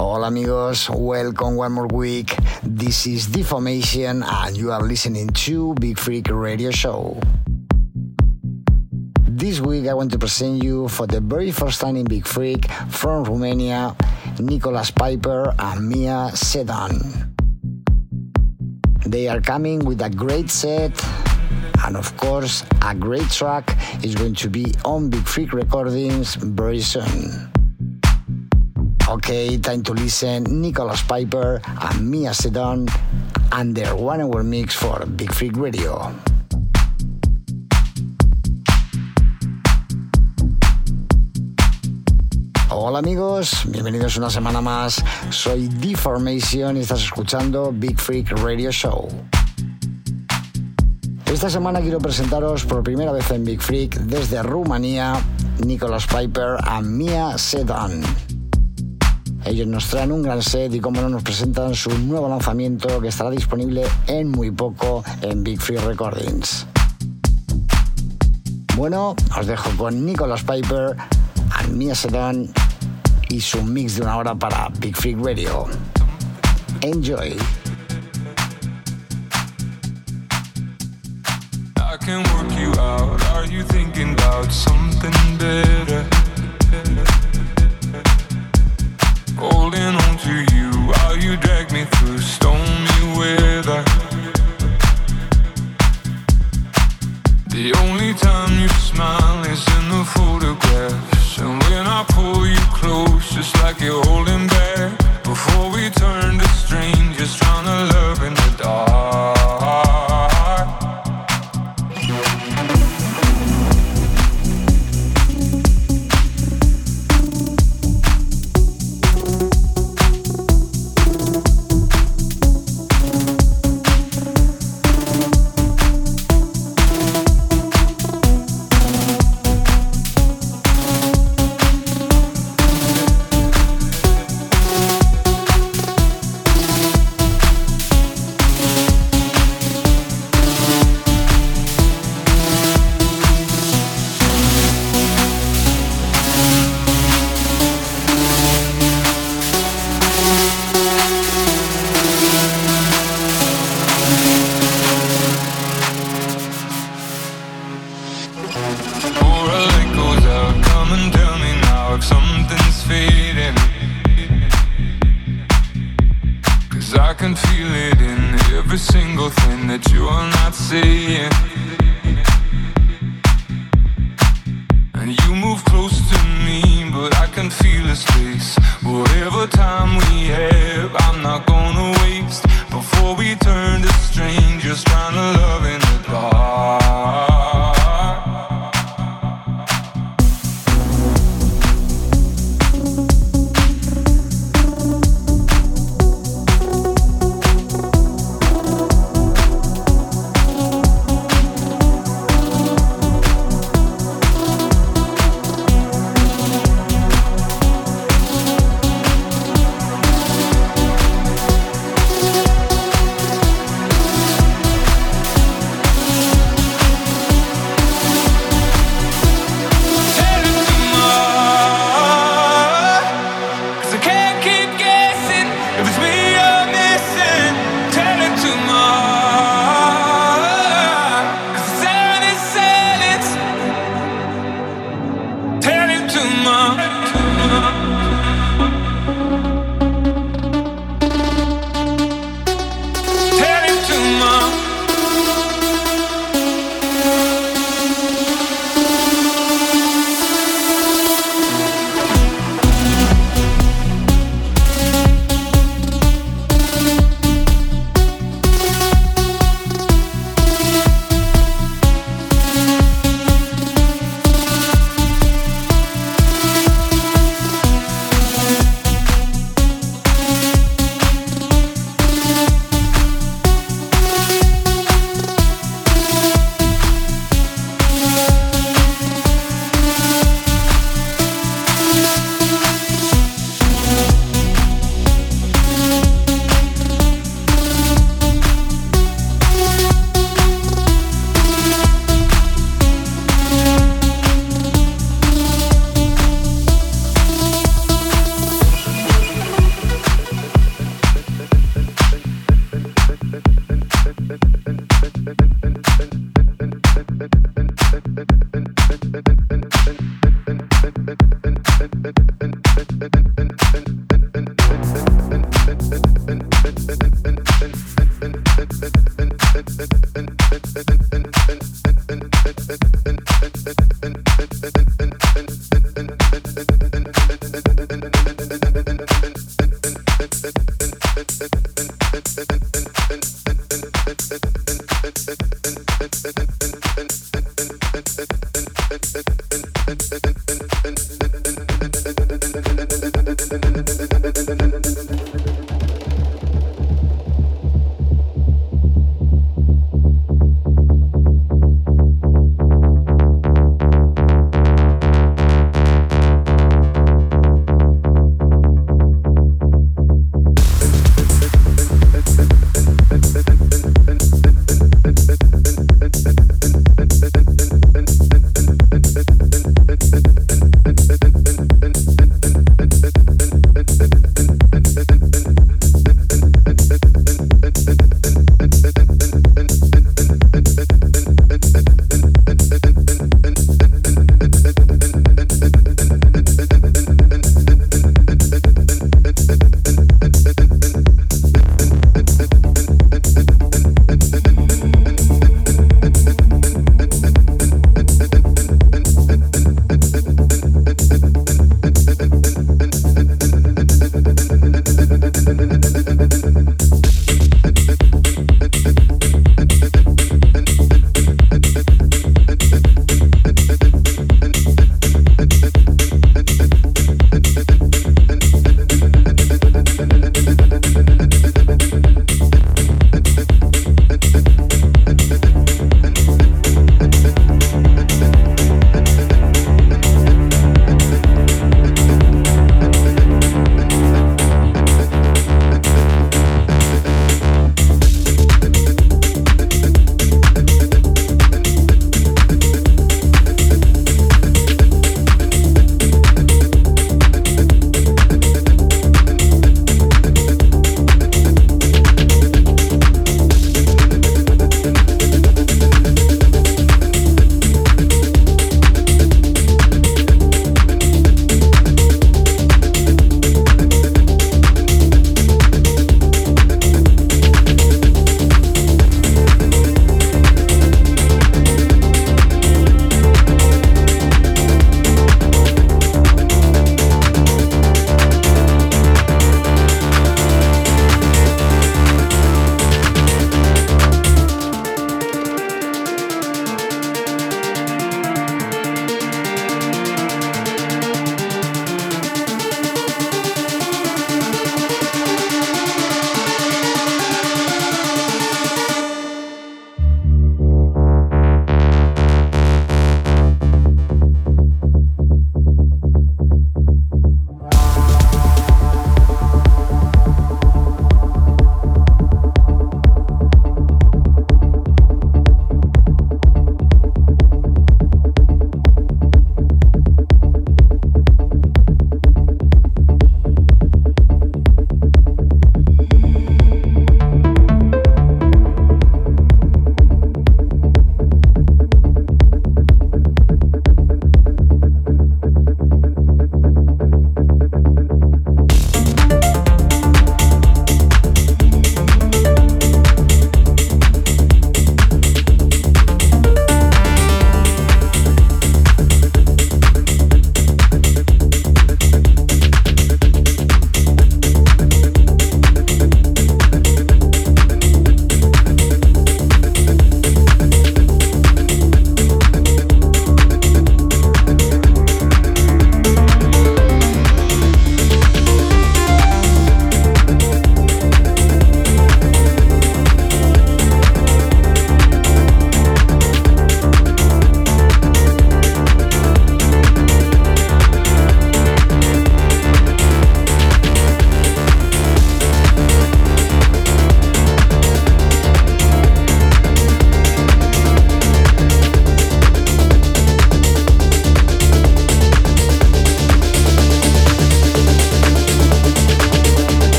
Hola amigos, welcome one more week. This is D-Formation and you are listening to Big Freak Radio Show. This week I want to present you for the very first time in Big Freak from Romania, Nicolas Pyper and Mia Sedan. They are coming with a great set and of course a great track is going to be on Big Freak Recordings very soon. Okay, time to listen Nicolas Pyper and Mia Sedan and their 1 hour mix for Big Freak Radio. Hola amigos, bienvenidos una semana más. Soy D-Formation y estás escuchando Big Freak Radio Show. Esta semana quiero presentaros por primera vez en Big Freak desde Rumanía, Nicolas Pyper and Mia Sedan. Ellos nos traen un gran set y como no nos presentan su nuevo lanzamiento que estará disponible en muy poco en Big Freak Recordings. Bueno, os dejo con Nicolas Pyper, Mia Sedan y su mix de 1 hora para Big Freak Radio. Enjoy. I can work you out. Are you thinking about something better? Holding on to you while you drag me through stormy weather. The only time you smile is in the photographs, and when I pull you close, just like you're holding back, before we turn to strangers trying to love in the dark.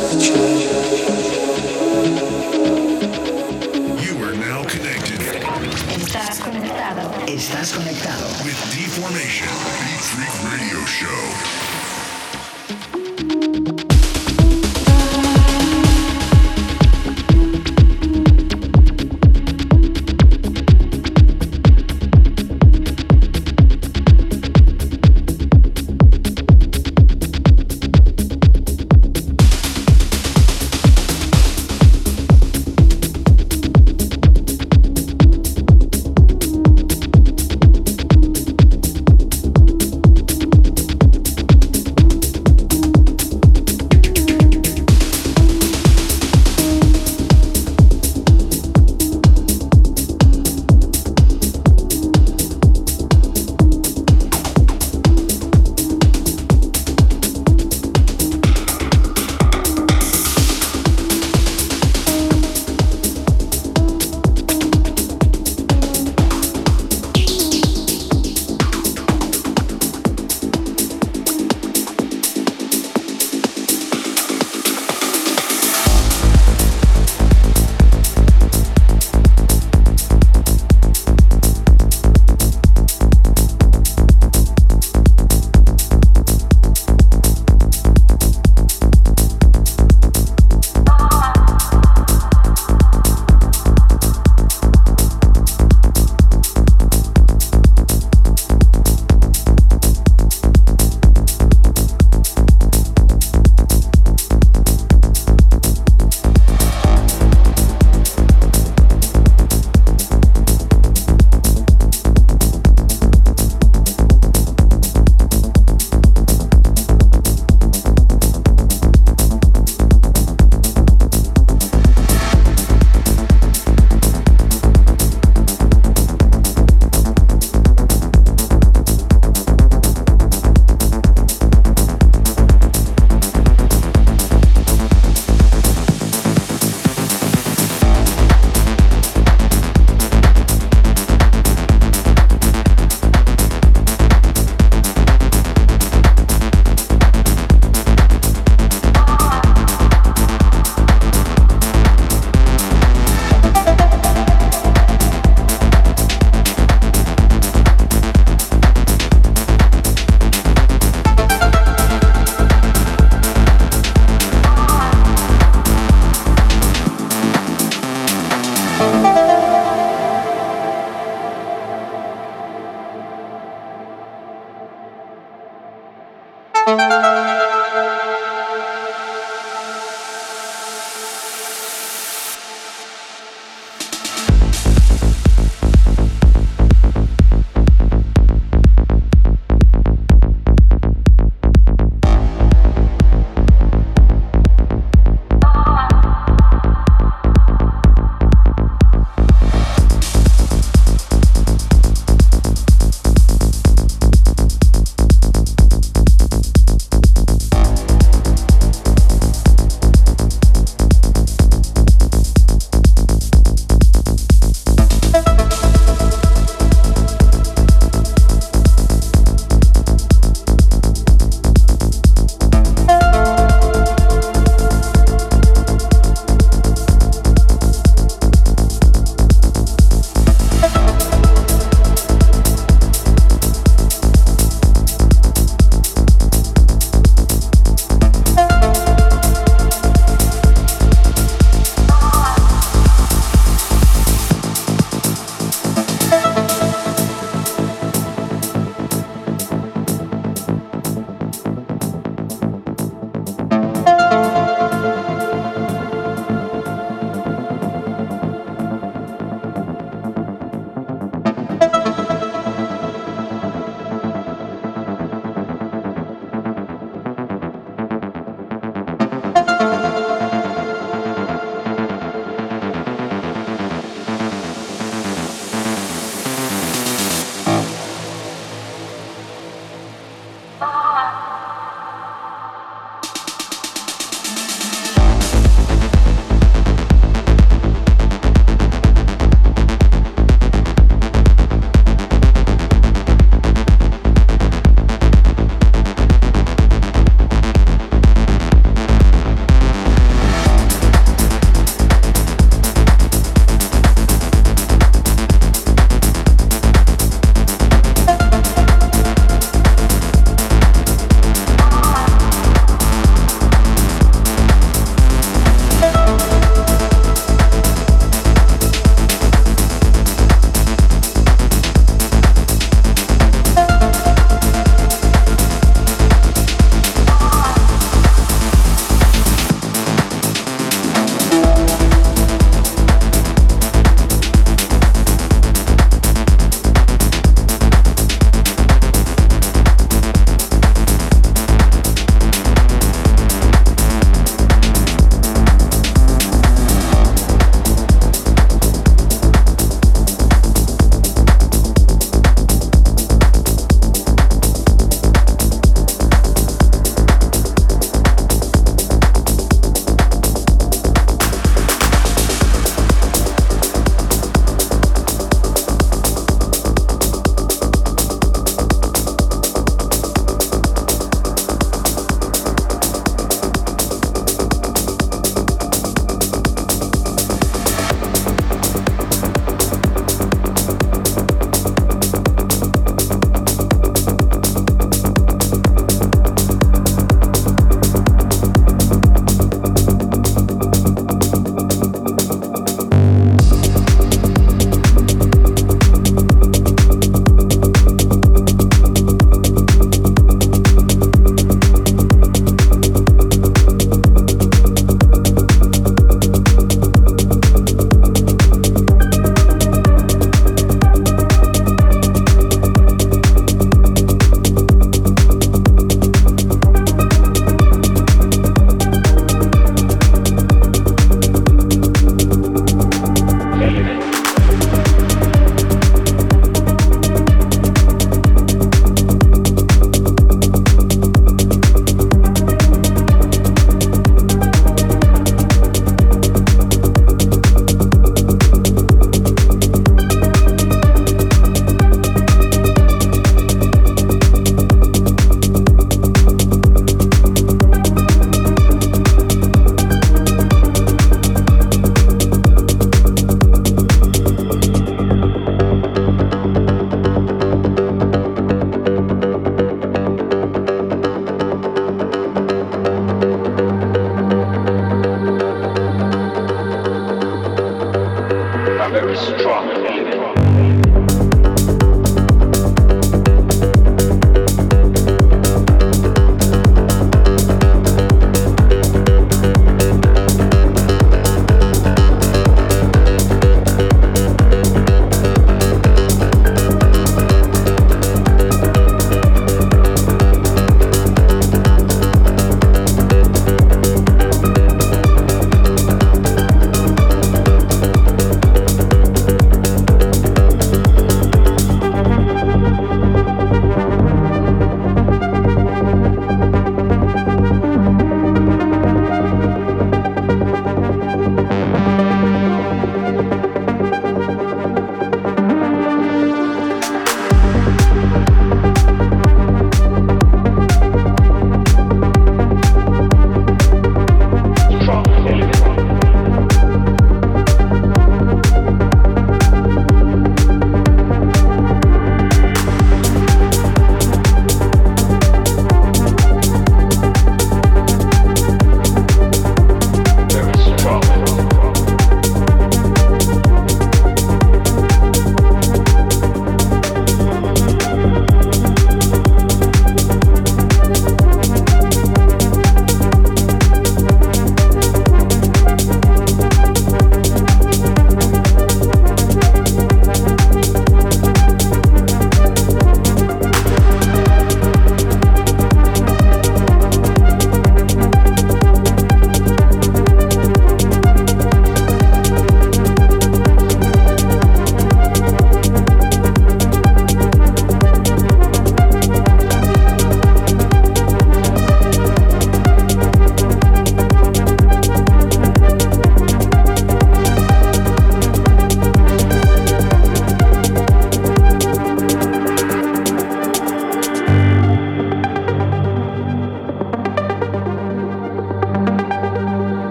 You are now connected. Estás conectado. With D-Formation, Big Freak Radio Show.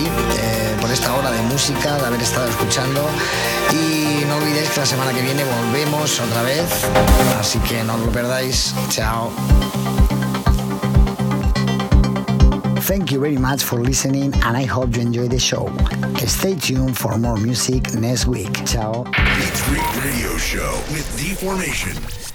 ahí por esta hora de música, de haber estado escuchando. Y no olvidéis que la semana que viene volvemos otra vez, así que no os lo perdáis. Chao. Thank you very much for listening, and I hope you enjoyed the show. Stay tuned for more music next week. Ciao. Big Freak Radio Show with D-Formation.